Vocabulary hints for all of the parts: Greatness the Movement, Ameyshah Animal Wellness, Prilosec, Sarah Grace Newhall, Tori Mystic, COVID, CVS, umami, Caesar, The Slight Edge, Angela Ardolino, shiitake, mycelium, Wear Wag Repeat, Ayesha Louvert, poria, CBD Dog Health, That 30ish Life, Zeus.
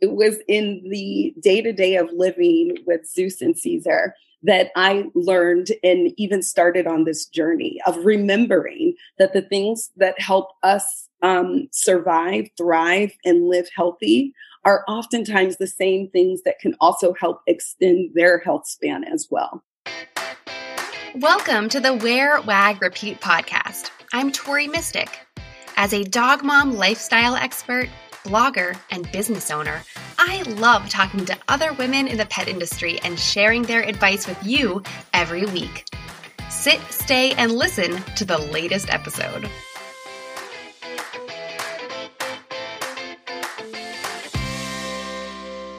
It was in the day-to-day of living with Zeus and Caesar that I learned and even started on this journey of remembering that the things that help us survive, thrive, and live healthy are oftentimes the same things that can also help extend their health span as well. Welcome to the Wear Wag Repeat podcast. I'm Tori Mystic. As a dog mom lifestyle expert, blogger, and business owner, I love talking to other women in the pet industry and sharing their advice with you every week. Sit, stay, and listen to the latest episode.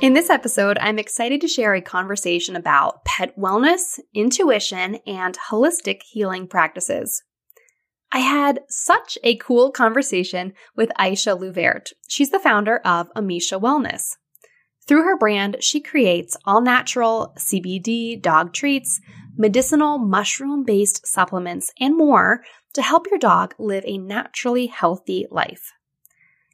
In this episode, I'm excited to share a conversation about pet wellness, intuition, and holistic healing practices. I had such a cool conversation with Ayesha Louvert. She's the founder of Ameyshah Wellness. Through her brand, she creates all-natural CBD dog treats, medicinal mushroom-based supplements, and more to help your dog live a naturally healthy life.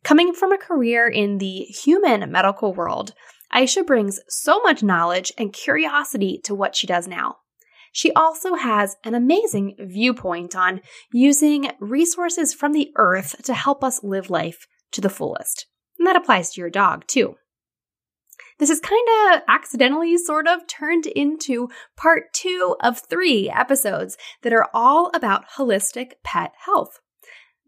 Coming from a career in the human medical world, Ayesha brings so much knowledge and curiosity to what she does now. She also has an amazing viewpoint on using resources from the earth to help us live life to the fullest. And that applies to your dog, too. This is kind of accidentally sort of turned into part 2 of 3 episodes that are all about holistic pet health.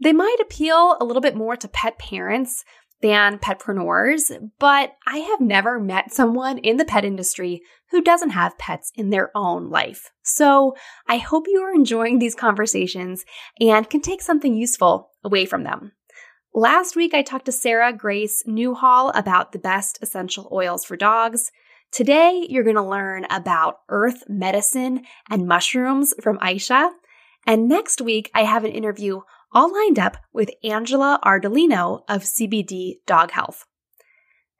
They might appeal a little bit more to pet parents than petpreneurs, but I have never met someone in the pet industry who doesn't have pets in their own life. So I hope you are enjoying these conversations and can take something useful away from them. Last week, I talked to Sarah Grace Newhall about the best essential oils for dogs. Today, you're going to learn about earth medicine and mushrooms from Ayesha. And next week, I have an interview all lined up with Angela Ardolino of CBD Dog Health.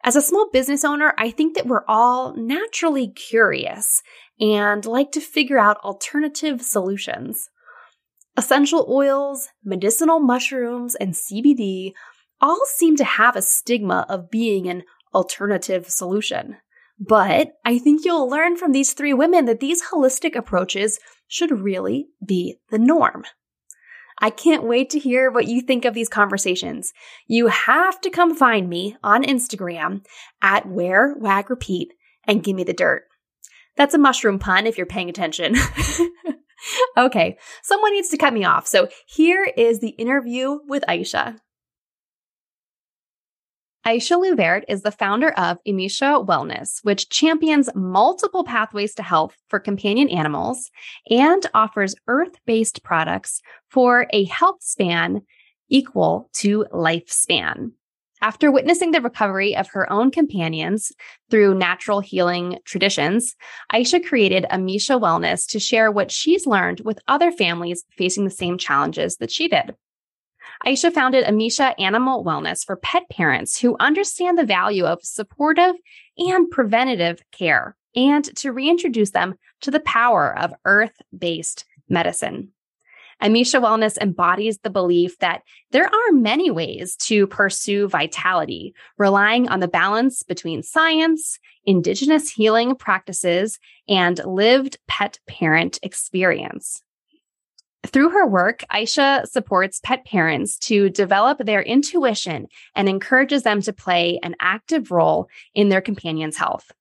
As a small business owner, I think that we're all naturally curious and like to figure out alternative solutions. Essential oils, medicinal mushrooms, and CBD all seem to have a stigma of being an alternative solution. But I think you'll learn from these 3 women that these holistic approaches should really be the norm. I can't wait to hear what you think of these conversations. You have to come find me on Instagram at Wear Wag Repeat and give me the dirt. That's a mushroom pun if you're paying attention. Okay, someone needs to cut me off. So here is the interview with Ayesha. Ayesha Louvert is the founder of Ameyshah Wellness, which champions multiple pathways to health for companion animals and offers earth-based products for a health span equal to lifespan. After witnessing the recovery of her own companions through natural healing traditions, Ayesha created Ameyshah Wellness to share what she's learned with other families facing the same challenges that she did. Ayesha founded Ameyshah Animal Wellness for pet parents who understand the value of supportive and preventative care and to reintroduce them to the power of earth-based medicine. Ameyshah Wellness embodies the belief that there are many ways to pursue vitality, relying on the balance between science, indigenous healing practices, and lived pet parent experience. Through her work, Ayesha supports pet parents to develop their intuition and encourages them to play an active role in their companion's health.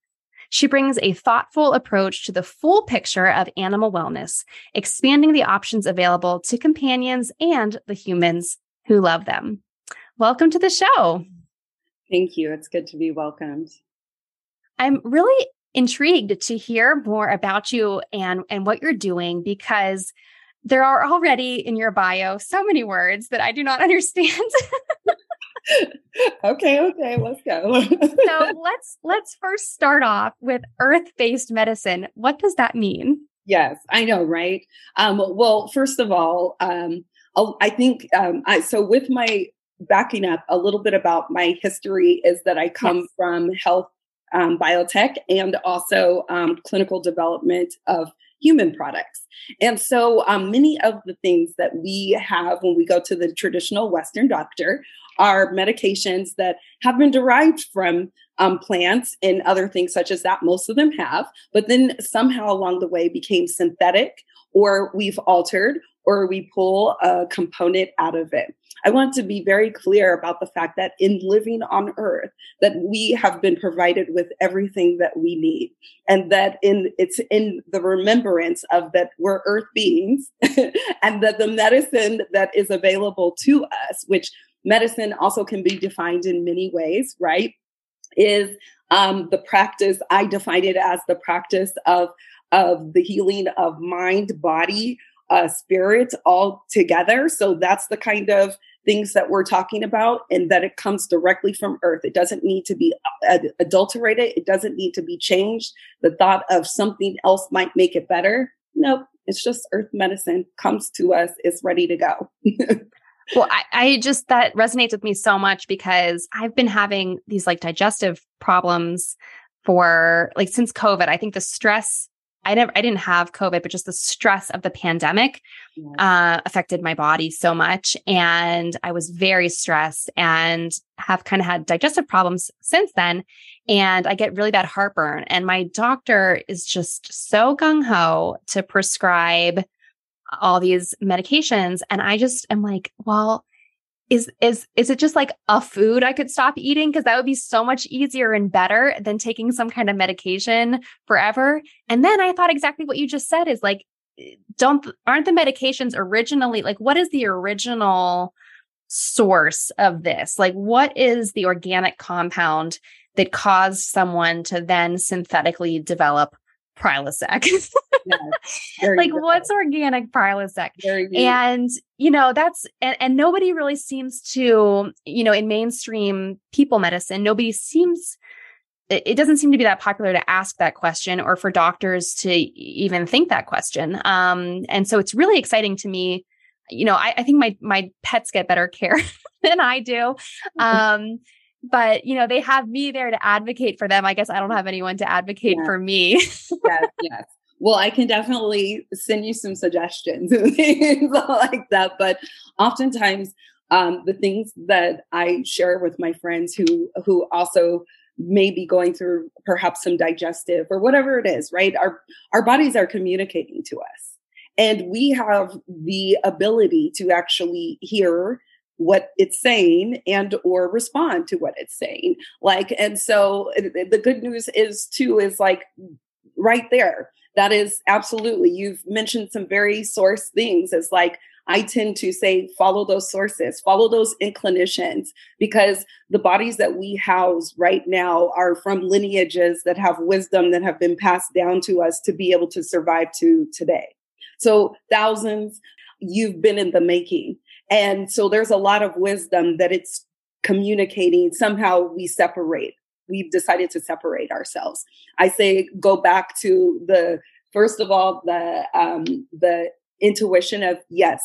She brings a thoughtful approach to the full picture of animal wellness, expanding the options available to companions and the humans who love them. Welcome to the show. Thank you. It's good to be welcomed. I'm really intrigued to hear more about you and what you're doing, because there are already in your bio so many words that I do not understand. Okay, let's go. So let's first start off with earth-based medicine. What does that mean? Yes, I know, right? Well, first of all, I think with my backing up a little bit about my history is that I come from health biotech and also clinical development of human products. And so many of the things that we have when we go to the traditional Western doctor are medications that have been derived from plants and other things such as that. Most of them have, but then somehow along the way became synthetic, or we've altered, or we pull a component out of it. I want to be very clear about the fact that in living on Earth, that we have been provided with everything that we need, and that it's in the remembrance of that we're earth beings and that the medicine that is available to us, which medicine also can be defined in many ways, right? Is the practice, I define it as the practice of the healing of mind, body, spirit all together. So that's the kind of things that we're talking about, and that it comes directly from Earth. It doesn't need to be adulterated. It doesn't need to be changed. The thought of something else might make it better. Nope. It's just Earth medicine comes to us. It's ready to go. Well, I just, that resonates with me so much, because I've been having these like digestive problems for like since COVID. I think the stress, I didn't have COVID, but just the stress of the pandemic affected my body so much. And I was very stressed and have kind of had digestive problems since then. And I get really bad heartburn. And my doctor is just so gung-ho to prescribe all these medications. And I just am like, well, is it just like a food I could stop eating? Because that would be so much easier and better than taking some kind of medication forever. And then I thought exactly what you just said is like, aren't the medications originally, like, what is the original source of this? Like, what is the organic compound that caused someone to then synthetically develop Prilosec? Like, what's organic Prilosec? And, you know, and nobody really seems to, you know, in mainstream people medicine, it doesn't seem to be that popular to ask that question, or for doctors to even think that question. And so it's really exciting to me. You know, I think my pets get better care than I do. But, you know, they have me there to advocate for them. I guess I don't have anyone to advocate for me. Yes. Well, I can definitely send you some suggestions and things like that. But oftentimes, the things that I share with my friends who also may be going through perhaps some digestive or whatever it is, right? Our bodies are communicating to us, and we have the ability to actually hear what it's saying and or respond to what it's saying. Like, and so the good news is like right there. That is absolutely, you've mentioned some very source things. It's like, I tend to say, follow those sources, follow those inclinations, because the bodies that we house right now are from lineages that have wisdom that have been passed down to us to be able to survive to today. So thousands, you've been in the making. And so there's a lot of wisdom that it's communicating. Somehow we separate. We've decided to separate ourselves. I say, go back to the intuition of, yes,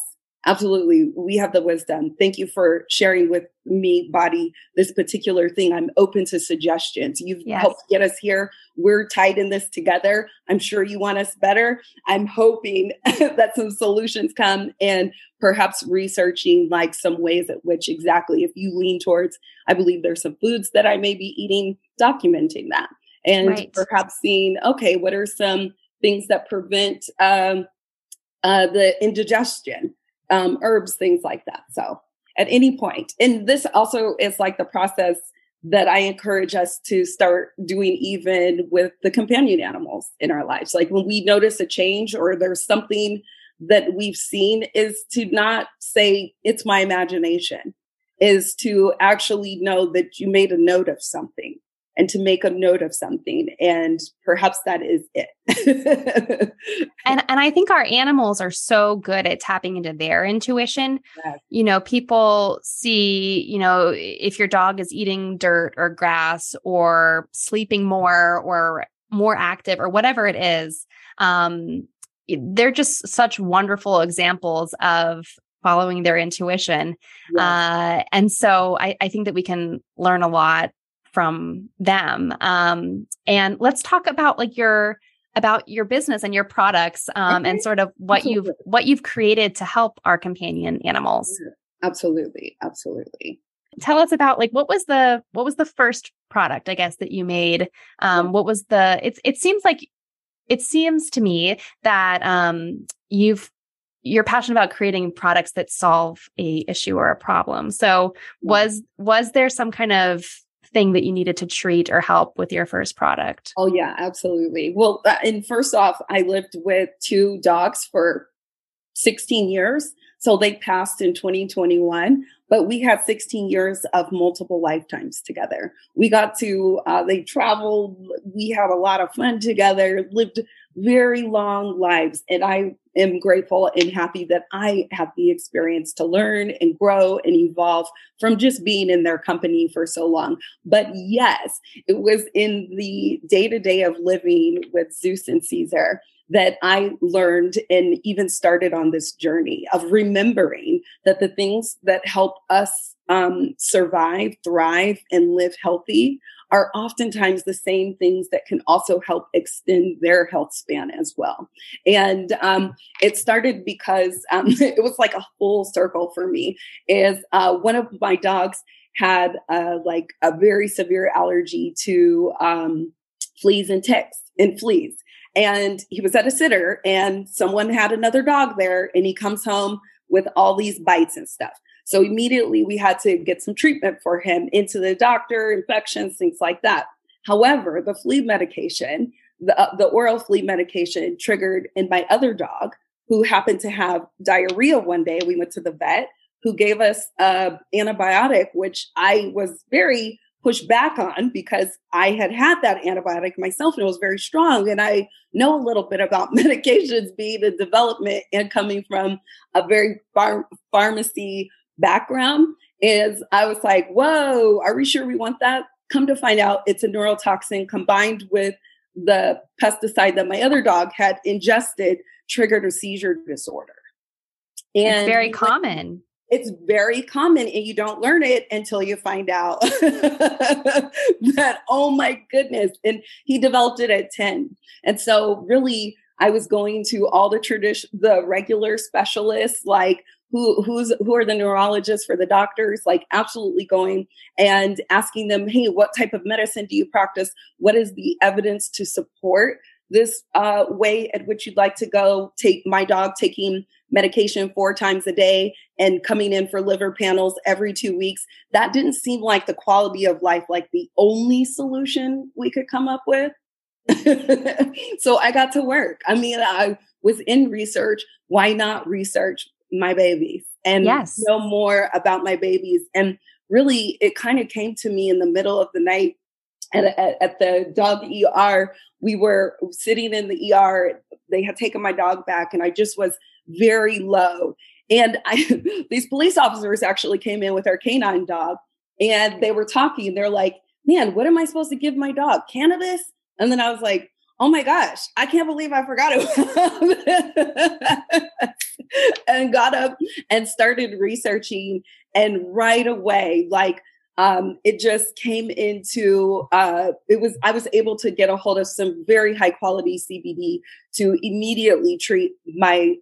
absolutely, we have the wisdom. Thank you for sharing with me, body, this particular thing. I'm open to suggestions. You've helped get us here. We're tied in this together. I'm sure you want us better. I'm hoping that some solutions come, and perhaps researching like some ways at which exactly if you lean towards, I believe there's some foods that I may be eating, documenting that, and perhaps seeing, okay, what are some things that prevent the indigestion? Herbs, things like that. So at any point, and this also is like the process that I encourage us to start doing even with the companion animals in our lives. Like when we notice a change or there's something that we've seen, is to not say it's my imagination, is to actually know that you made a note of something, and to make a note of something. And perhaps that is it. And I think our animals are so good at tapping into their intuition. Yes. You know, people see, you know, if your dog is eating dirt or grass or sleeping more or more active or whatever it is, they're just such wonderful examples of following their intuition. Yes. And so I think that we can learn a lot from them. And let's talk about like your about your business and your products, and sort of what you've created to help our companion animals. Absolutely. Absolutely. Tell us about, like, what was the first product, I guess, that you made? It seems to me that you're passionate about creating products that solve a issue or a problem. So was there some kind of thing that you needed to treat or help with your first product? Oh yeah, absolutely. Well, and first off, I lived with two dogs for 16 years. So they passed in 2021, but we had 16 years of multiple lifetimes together. We got to, they traveled, we had a lot of fun together, lived very long lives. And I am grateful and happy that I had the experience to learn and grow and evolve from just being in their company for so long. But yes, it was in the day-to-day of living with Zeus and Caesar that I learned and even started on this journey of remembering that the things that help us survive, thrive, and live healthy are oftentimes the same things that can also help extend their health span as well. And it started because it was like a full circle for me. One of my dogs had a very severe allergy to fleas and ticks and fleas. And he was at a sitter and someone had another dog there and he comes home with all these bites and stuff. So immediately we had to get some treatment for him into the doctor, infections, things like that. However, the flea medication, the oral flea medication triggered in my other dog who happened to have diarrhea one day. We went to the vet who gave us an antibiotic, which I was very pushed back on because I had that antibiotic myself and it was very strong. And I know a little bit about medications being in development and coming from a very pharmacy background. I was like, whoa, are we sure we want that? Come to find out it's a neurotoxin combined with the pesticide that my other dog had ingested triggered a seizure disorder. And it's very common. It's very common and you don't learn it until you find out that, oh my goodness. And he developed it at 10. And so really I was going to all the regular specialists, like who are the neurologists for the doctors, like absolutely going and asking them, hey, what type of medicine do you practice? What is the evidence to support this way at which you'd like to go? Take my dog taking medication 4 times a day and coming in for liver panels every 2 weeks. That didn't seem like the quality of life, like the only solution we could come up with. So I got to work. I mean, I was in research. Why not research my babies and know more about my babies? And really, it kind of came to me in the middle of the night at the dog ER. We were sitting in the ER. They had taken my dog back and I just was very low. And these police officers actually came in with our canine dog and they were talking. They're like, man, what am I supposed to give my dog? Cannabis? And then I was like, oh my gosh, I can't believe I forgot it. And got up and started researching. And right away, it just came into, I was able to get a hold of some very high quality CBD to immediately treat my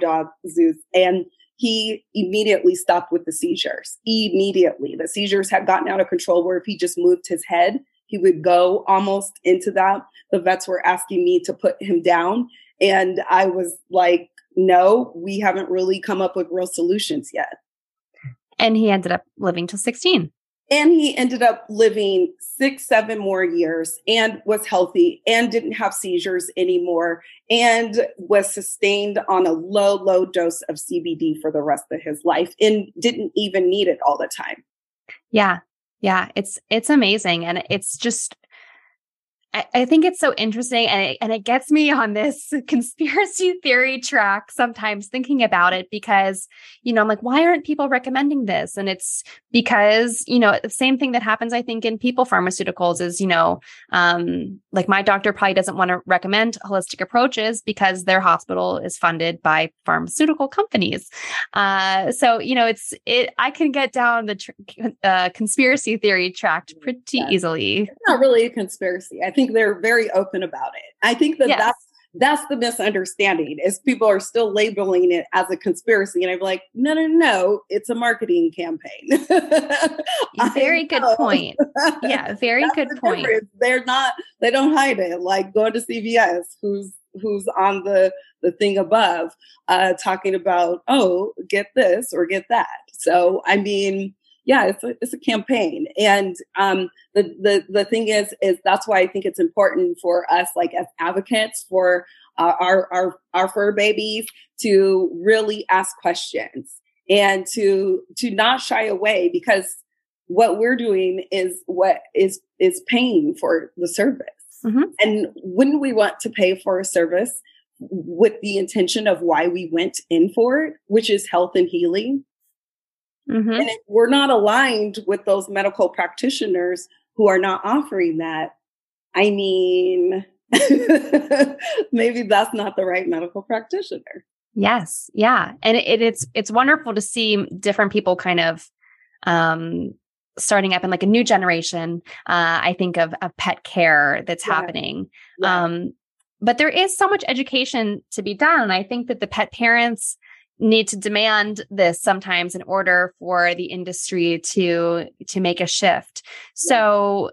dog Zeus. And he immediately stopped with the seizures. Immediately. The seizures had gotten out of control where if he just moved his head, he would go almost into that. The vets were asking me to put him down. And I was like, no, we haven't really come up with real solutions yet. And he ended up living till 16. And he ended up living 6-7 more years and was healthy and didn't have seizures anymore and was sustained on a low, low dose of CBD for the rest of his life and didn't even need it all the time. Yeah. Yeah. It's amazing. And it's just, I think it's so interesting and it gets me on this conspiracy theory track sometimes thinking about it because, you know, I'm like, why aren't people recommending this? And it's because, you know, the same thing that happens, I think, in people pharmaceuticals is, you know, like my doctor probably doesn't want to recommend holistic approaches because their hospital is funded by pharmaceutical companies. So, you know, I can get down the conspiracy theory track pretty easily. It's not really a conspiracy. I think think they're very open about it. I think that that's the misunderstanding, is people are still labeling it as a conspiracy. And I'm like, no, it's a marketing campaign. Very good point. Yeah, very good point. Difference. They don't hide it. Like going to CVS, who's on the thing above, talking about, oh, get this or get that. So, I mean, yeah, it's a campaign. And the thing is that's why I think it's important for us, like as advocates for our fur babies, to really ask questions and to not shy away, because what we're doing is what is paying for the service. Mm-hmm. And wouldn't we want to pay for a service with the intention of why we went in for it, which is health and healing? Mm-hmm. And if we're not aligned with those medical practitioners who are not offering that, I mean, maybe that's not the right medical practitioner. Yes. Yeah. And it's wonderful to see different people kind of, starting up in like a new generation. I think of pet care that's happening. Yeah. But there is so much education to be done. I think that the pet parents need to demand this sometimes in order for the industry to make a shift. So,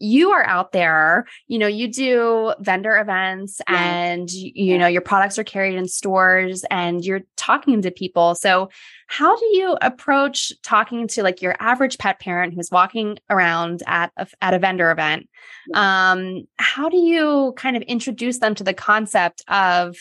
you are out there, you do vendor events and you know, your products are carried in stores and you're talking to people. So how do you approach talking to like your average pet parent who's walking around at a vendor event? Yeah. How do you kind of introduce them to the concept of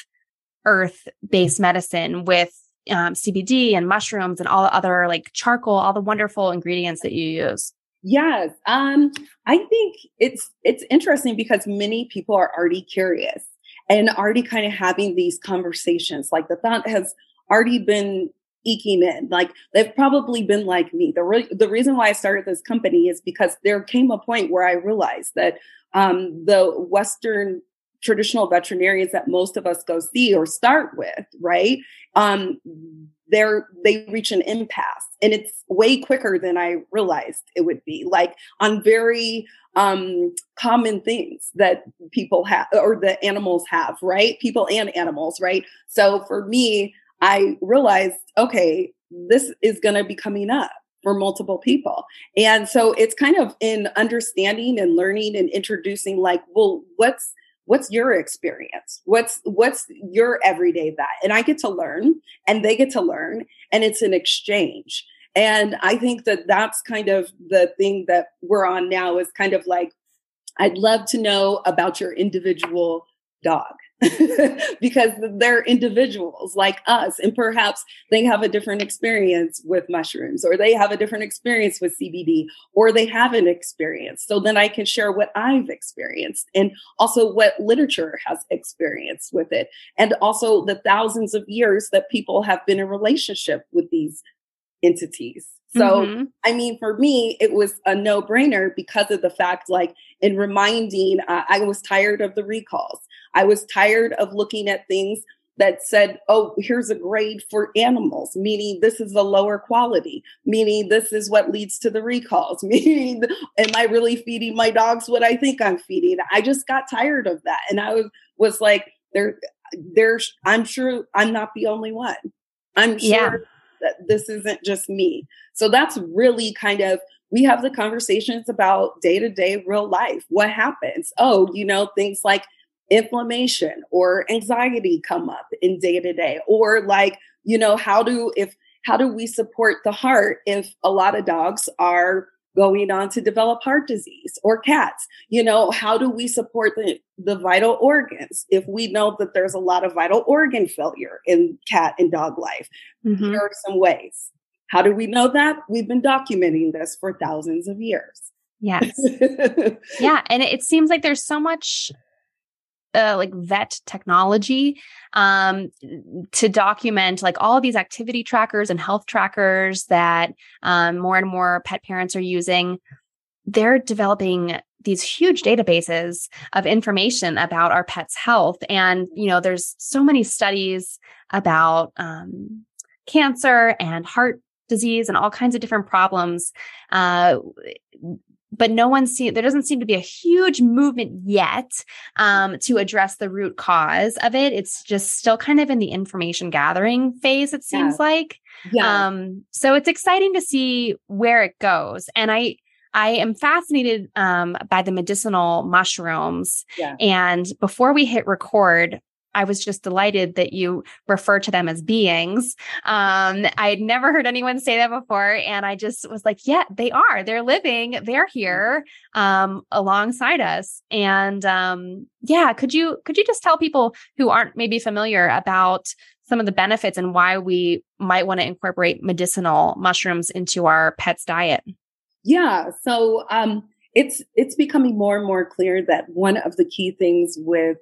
earth-based medicine with CBD and mushrooms and all the other like charcoal, all the wonderful ingredients that you use? Yes. I think it's interesting because many people are already curious and already kind of having these conversations. Like the thought has already been eking in. Like they've probably been like me. The reason why I started this company is because there came a point where I realized that the Western traditional veterinarians that most of us go see or start with, right? They reach an impasse, and it's way quicker than I realized it would be. Like on very common things that people have or the animals have, right? People and animals, right? So for me, I realized, okay, this is going to be coming up for multiple people. And so it's kind of in understanding and learning and introducing, like, well, what's your experience? What's your everyday that? And I get to learn and they get to learn, and it's an exchange. And I think that that's kind of the thing that we're on now, is kind of like, I'd love to know about your individual dog because they're individuals like us. And perhaps they have a different experience with mushrooms, or they have a different experience with CBD, or they haven't experienced. So then I can share what I've experienced, and also what literature has experienced with it. And also the thousands of years that people have been in relationship with these entities. So, mm-hmm. I mean, for me, it was a no-brainer because of the fact, like, in reminding, I was tired of the recalls. I was tired of looking at things that said, oh, here's a grade for animals, meaning this is a lower quality, meaning this is what leads to the recalls, meaning am I really feeding my dogs what I think I'm feeding? I just got tired of that. And I was like, I'm sure I'm not the only one. I'm sure... Yeah. That this isn't just me. So that's really kind of, we have the conversations about day-to-day real life. What happens? Oh, things like inflammation or anxiety come up in day-to-day, or like, how do we support the heart if a lot of dogs are going on to develop heart disease, or cats? How do we support the vital organs if we know that there's a lot of vital organ failure in cat and dog life? Mm-hmm. Here are some ways. How do we know that? We've been documenting this for thousands of years. Yes. Yeah. And it seems like there's so much like vet technology to document like all of these activity trackers and health trackers that more and more pet parents are using. They're developing these huge databases of information about our pets' health. And, there's so many studies about cancer and heart disease and all kinds of different problems But no one see, there doesn't seem to be a huge movement yet to address the root cause of it. It's just still kind of in the information gathering phase, it seems like. Yeah. So it's exciting to see where it goes. And I am fascinated by the medicinal mushrooms. Yeah. And before we hit record, I was just delighted that you refer to them as beings. I had never heard anyone say that before. And I just was like, yeah, they are. They're living. They're here alongside us. And yeah, could you just tell people who aren't maybe familiar about some of the benefits and why we might want to incorporate medicinal mushrooms into our pet's diet? Yeah. So it's becoming more and more clear that one of the key things with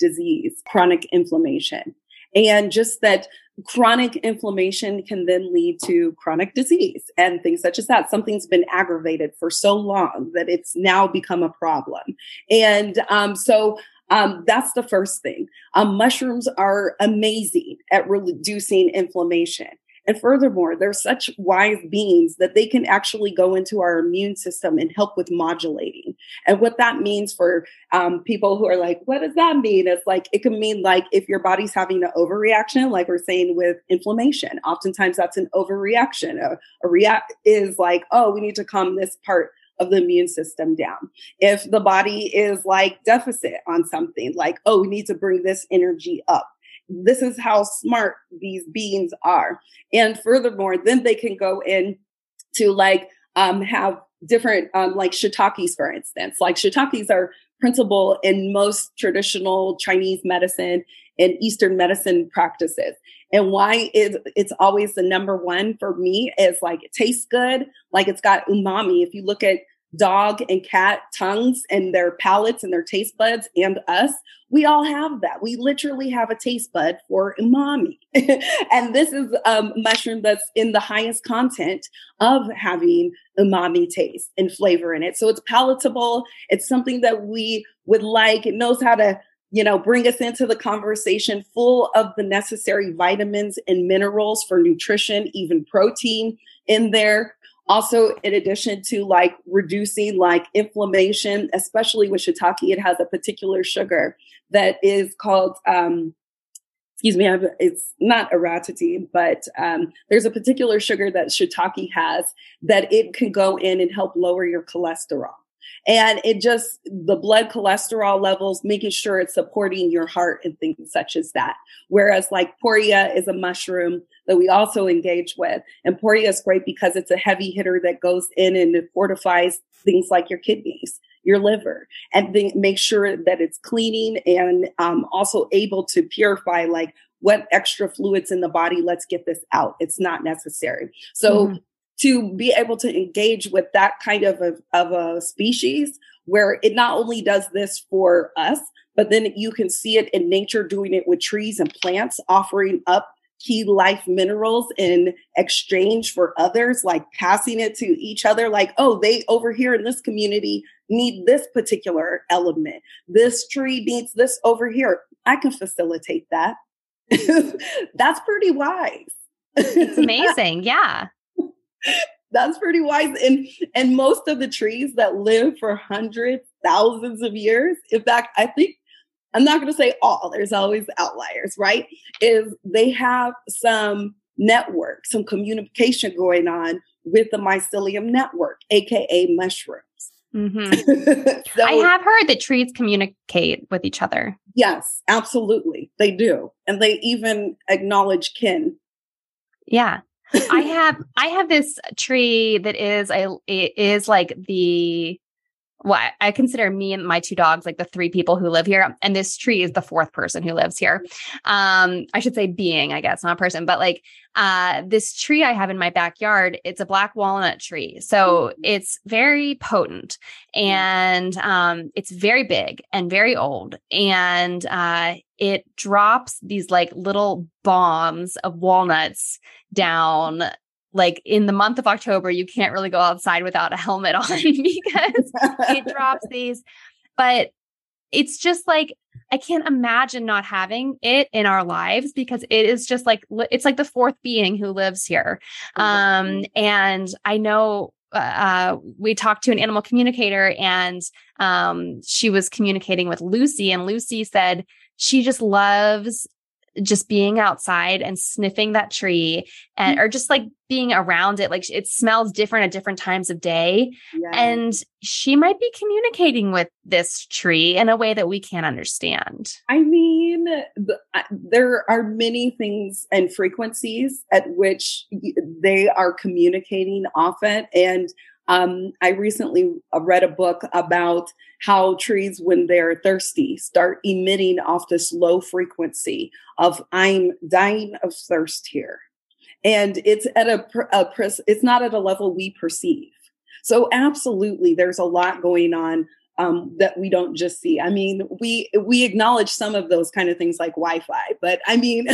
disease, chronic inflammation, and just that chronic inflammation can then lead to chronic disease and things such as that. Something's been aggravated for so long that it's now become a problem. And that's the first thing. Mushrooms are amazing at reducing inflammation. And furthermore, they're such wise beings that they can actually go into our immune system and help with modulating. And what that means for people who are like, what does that mean? It's like, it can mean like if your body's having an overreaction, like we're saying with inflammation, oftentimes that's an overreaction. A react is like, oh, we need to calm this part of the immune system down. If the body is like deficit on something, like, oh, we need to bring this energy up. This is how smart these beings are. And furthermore, then they can go in to like have different like shiitakes, for instance. Like shiitakes are principal in most traditional Chinese medicine and Eastern medicine practices. And why it's always the number one for me is like it tastes good. Like it's got umami. If you look at dog and cat tongues and their palates and their taste buds and us, we all have that. We literally have a taste bud for umami. And this is a mushroom that's in the highest content of having umami taste and flavor in it. So it's palatable. It's something that we would like. It knows how to, you know, bring us into the conversation full of the necessary vitamins and minerals for nutrition, even protein in there. Also, in addition to like reducing like inflammation, especially with shiitake, it has a particular sugar that is called, it's not aratite, but there's a particular sugar that shiitake has that it can go in and help lower your cholesterol. And it just, the blood cholesterol levels, making sure it's supporting your heart and things such as that. Whereas like poria is a mushroom that we also engage with. And poria is great because it's a heavy hitter that goes in and it fortifies things like your kidneys, your liver, and then make sure that it's cleaning and also able to purify like what extra fluids in the body, let's get this out. It's not necessary. So to be able to engage with that kind of a species where it not only does this for us, but then you can see it in nature doing it with trees and plants, offering up key life minerals in exchange for others, like passing it to each other, like, oh, they over here in this community need this particular element. This tree needs this over here. I can facilitate that. That's pretty wise. It's amazing. Yeah. That's pretty wise. And most of the trees that live for hundreds, thousands of years, in fact, I think, I'm not going to say all, there's always outliers, right? Is they have some network, some communication going on with the mycelium network, AKA mushrooms. Mm-hmm. So, I have heard that trees communicate with each other. Yes, absolutely. They do. And they even acknowledge kin. Yeah. I have this tree that is like the, well, I consider me and my two dogs like the three people who live here. And this tree is the fourth person who lives here. I should say being, I guess, not a person, but like this tree I have in my backyard, it's a black walnut tree. So it's very potent and it's very big and very old. And it drops these like little bombs of walnuts down. Like in the month of October, you can't really go outside without a helmet on because it drops these. But it's just like, I can't imagine not having it in our lives because it is just like, it's like the fourth being who lives here. And I know we talked to an animal communicator, and she was communicating with Lucy, and Lucy said she just loves just being outside and sniffing that tree, and or just like being around it. Like it smells different at different times of day. Yes. And she might be communicating with this tree in a way that we can't understand. I mean, there are many things and frequencies at which they are communicating off it. And I recently read a book about how trees, when they're thirsty, start emitting off this low frequency of "I'm dying of thirst here," and it's at it's not at a level we perceive. So absolutely, there's a lot going on that we don't just see. I mean, we acknowledge some of those kind of things like Wi-Fi, but I mean,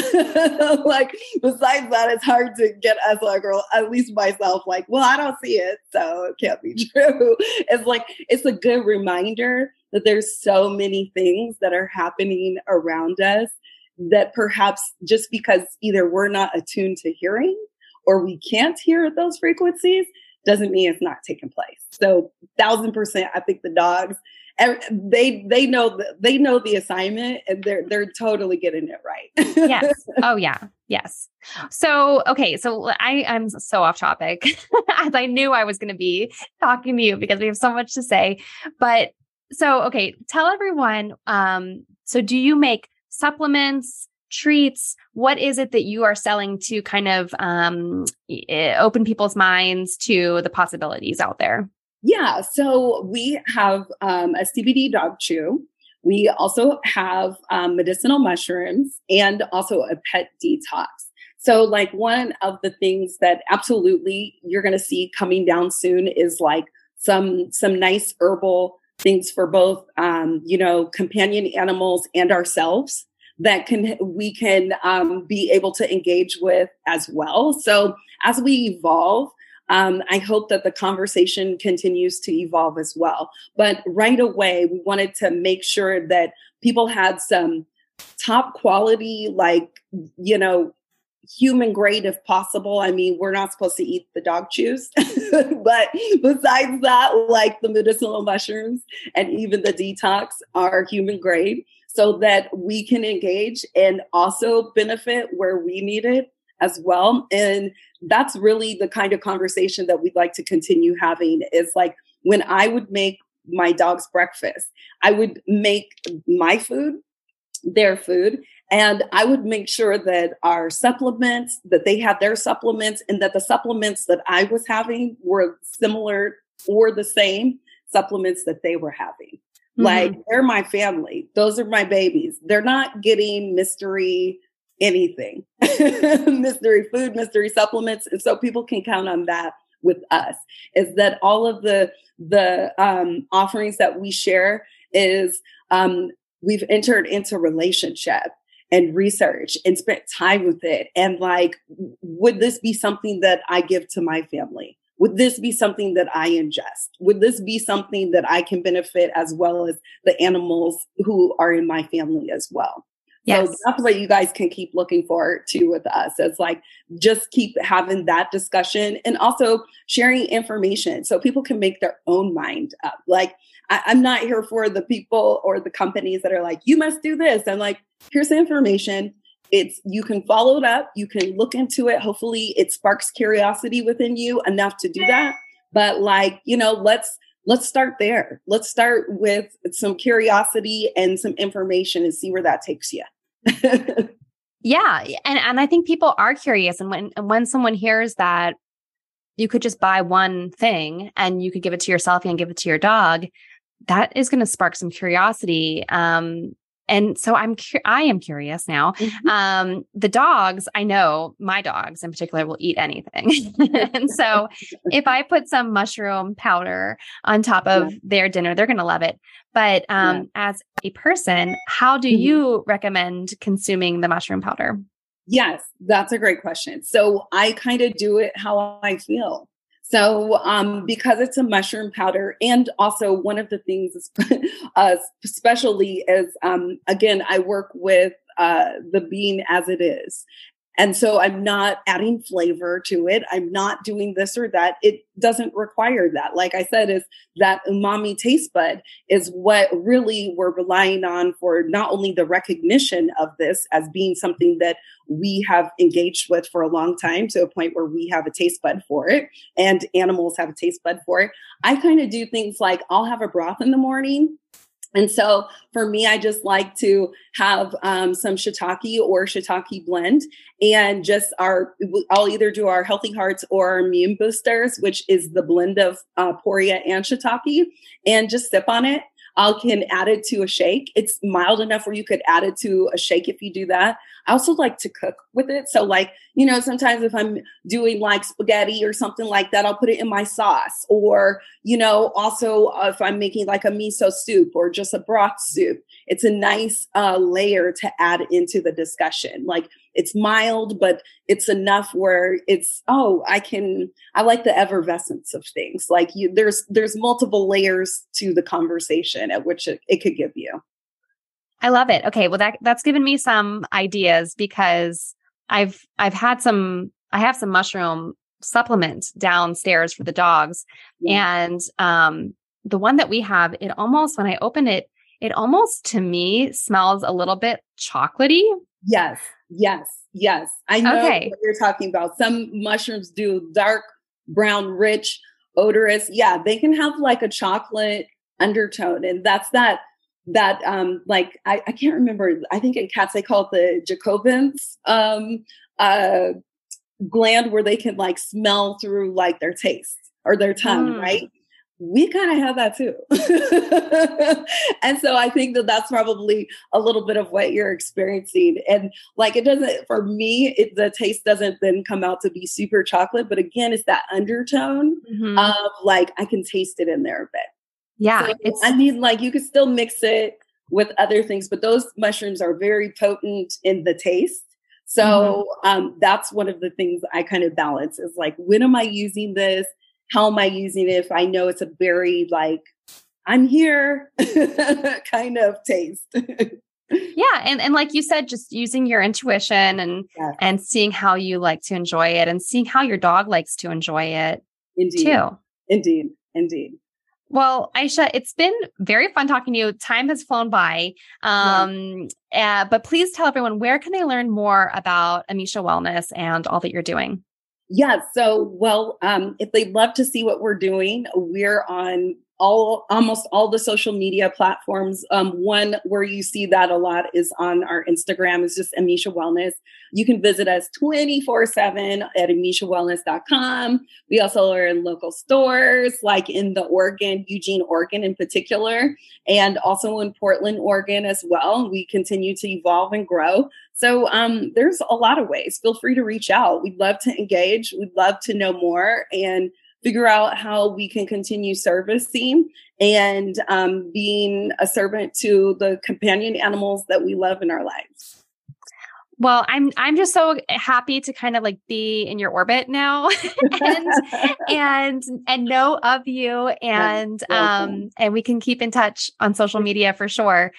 like besides that, it's hard to get us like, or at least myself, like, well, I don't see it, so it can't be true. It's like, it's a good reminder that there's so many things that are happening around us that perhaps just because either we're not attuned to hearing or we can't hear at those frequencies, doesn't mean it's not taking place. So 1000%, I think the dogs, they know the assignment, and they're totally getting it right. Yes. Oh yeah. Yes. So, okay. So I'm so off topic as I knew I was going to be talking to you because we have so much to say, but so, okay. Tell everyone. So do you make supplements, treats? What is it that you are selling to kind of open people's minds to the possibilities out there? Yeah. So we have a CBD dog chew. We also have medicinal mushrooms and also a pet detox. So like one of the things that absolutely you're going to see coming down soon is like some nice herbal things for both, companion animals and ourselves that we can be able to engage with as well. So as we evolve, I hope that the conversation continues to evolve as well. But right away, we wanted to make sure that people had some top quality, human grade if possible. I mean, we're not supposed to eat the dog chews, but besides that, like the medicinal mushrooms and even the detox are human grade, so that we can engage and also benefit where we need it as well. And that's really the kind of conversation that we'd like to continue having, is like when I would make my dog's breakfast, I would make my food, their food, and I would make sure that our supplements, that they had their supplements, and that the supplements that I was having were similar or the same supplements that they were having. Like, they're my family. Those are my babies. They're not getting mystery anything, mystery food, mystery supplements. And so people can count on that with us, is that all of the offerings that we share is we've entered into relationship and research and spent time with it. And like, would this be something that I give to my family? Would this be something that I ingest? Would this be something that I can benefit as well as the animals who are in my family as well? Yes. So that's what you guys can keep looking forward to with us. It's like, just keep having that discussion and also sharing information so people can make their own mind up. Like, I'm not here for the people or the companies that are like, you must do this. I'm like, here's the information. You can follow it up. You can look into it. Hopefully it sparks curiosity within you enough to do that. But like, let's start there. Let's start with some curiosity and some information and see where that takes you. Yeah. And I think people are curious. And when someone hears that you could just buy one thing and you could give it to yourself and give it to your dog, that is going to spark some curiosity. And so I am curious now. Mm-hmm. The dogs, I know my dogs in particular will eat anything. And so if I put some mushroom powder on top of their dinner, they're going to love it. But as a person, how do you recommend consuming the mushroom powder? Yes, that's a great question. So I kind of do it how I feel. So because it's a mushroom powder, and also one of the things especially is, again, I work with the bean as it is. And so I'm not adding flavor to it. I'm not doing this or that. It doesn't require that. Like I said, is that umami taste bud is what really we're relying on for not only the recognition of this as being something that we have engaged with for a long time to a point where we have a taste bud for it and animals have a taste bud for it. I kind of do things like I'll have a broth in the morning. And so for me, I just like to have some shiitake or shiitake blend and just I'll either do our healthy hearts or our immune boosters, which is the blend of poria and shiitake, and just sip on it. I can add it to a shake. It's mild enough where you could add it to a shake if you do that. I also like to cook with it. So like, you know, sometimes if I'm doing like spaghetti or something like that, I'll put it in my sauce. Or, you know, also if I'm making like a miso soup or just a broth soup, it's a nice layer to add into the discussion. Like it's mild, but it's enough where it's, I like the effervescence of things. Like there's multiple layers to the conversation at which it could give you. I love it. Okay. Well, that's given me some ideas because I have some mushroom supplement downstairs for the dogs. Yeah. And the one that we have, it almost, when I open it, it almost to me smells a little bit chocolatey. Yes. Yes. Yes. I know what you're talking about. Some mushrooms do dark brown, rich, odorous. Yeah. They can have like a chocolate undertone. And that's I can't remember. I think in cats, they call it the Jacobin's gland where they can like smell through like their taste or their tongue. Mm. Right. We kind of have that too. And so I think that's probably a little bit of what you're experiencing. And like, the taste doesn't then come out to be super chocolate, but again, it's that undertone of like, I can taste it in there a bit. Yeah. So, you could still mix it with other things, but those mushrooms are very potent in the taste. So that's one of the things I kind of balance is like, when am I using this? How am I using it? If I know it's a very like, I'm here kind of taste. Yeah. And like you said, just using your intuition and seeing how you like to enjoy it and seeing how your dog likes to enjoy it too. Indeed. Well, Ayesha, it's been very fun talking to you. Time has flown by. But please tell everyone, where can they learn more about Ameyshah Wellness and all that you're doing? Yeah. So, if they'd love to see what we're doing, we're on almost all the social media platforms. One where you see that a lot is on our Instagram. It's just Ameyshah Wellness. You can visit us 24/7 at ameyshahwellness.com. We also are in local stores, like in Eugene, Oregon in particular, and also in Portland, Oregon as well. We continue to evolve and grow. So there's a lot of ways. Feel free to reach out. We'd love to engage. We'd love to know more and figure out how we can continue servicing and being a servant to the companion animals that we love in our lives. Well, I'm just so happy to kind of like be in your orbit now and know of you and we can keep in touch on social media for sure.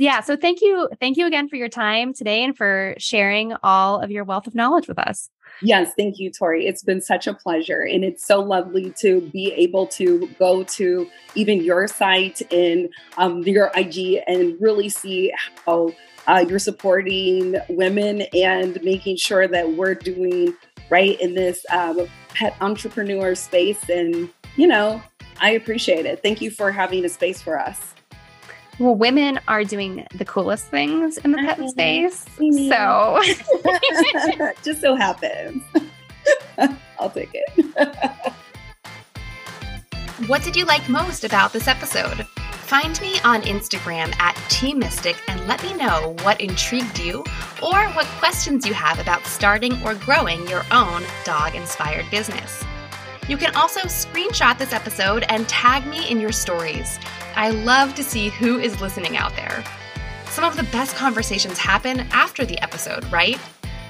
Yeah. So thank you again for your time today and for sharing all of your wealth of knowledge with us. Yes. Thank you, Tori. It's been such a pleasure. And it's so lovely to be able to go to even your site and your IG and really see how you're supporting women and making sure that we're doing right in this pet entrepreneur space. And, you know, I appreciate it. Thank you for having a space for us. Well, women are doing the coolest things in the pet space. So just so happens. I'll take it. What did you like most about this episode? Find me on Instagram at TMystic and let me know what intrigued you or what questions you have about starting or growing your own dog-inspired business. You can also screenshot this episode and tag me in your stories. I love to see who is listening out there. Some of the best conversations happen after the episode, right?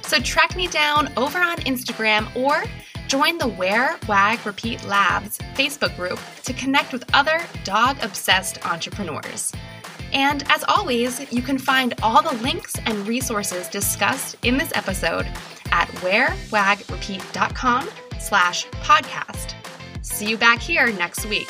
So track me down over on Instagram or join the Wear Wag Repeat Labs Facebook group to connect with other dog-obsessed entrepreneurs. And as always, you can find all the links and resources discussed in this episode at wearwagrepeat.com/podcast. See you back here next week.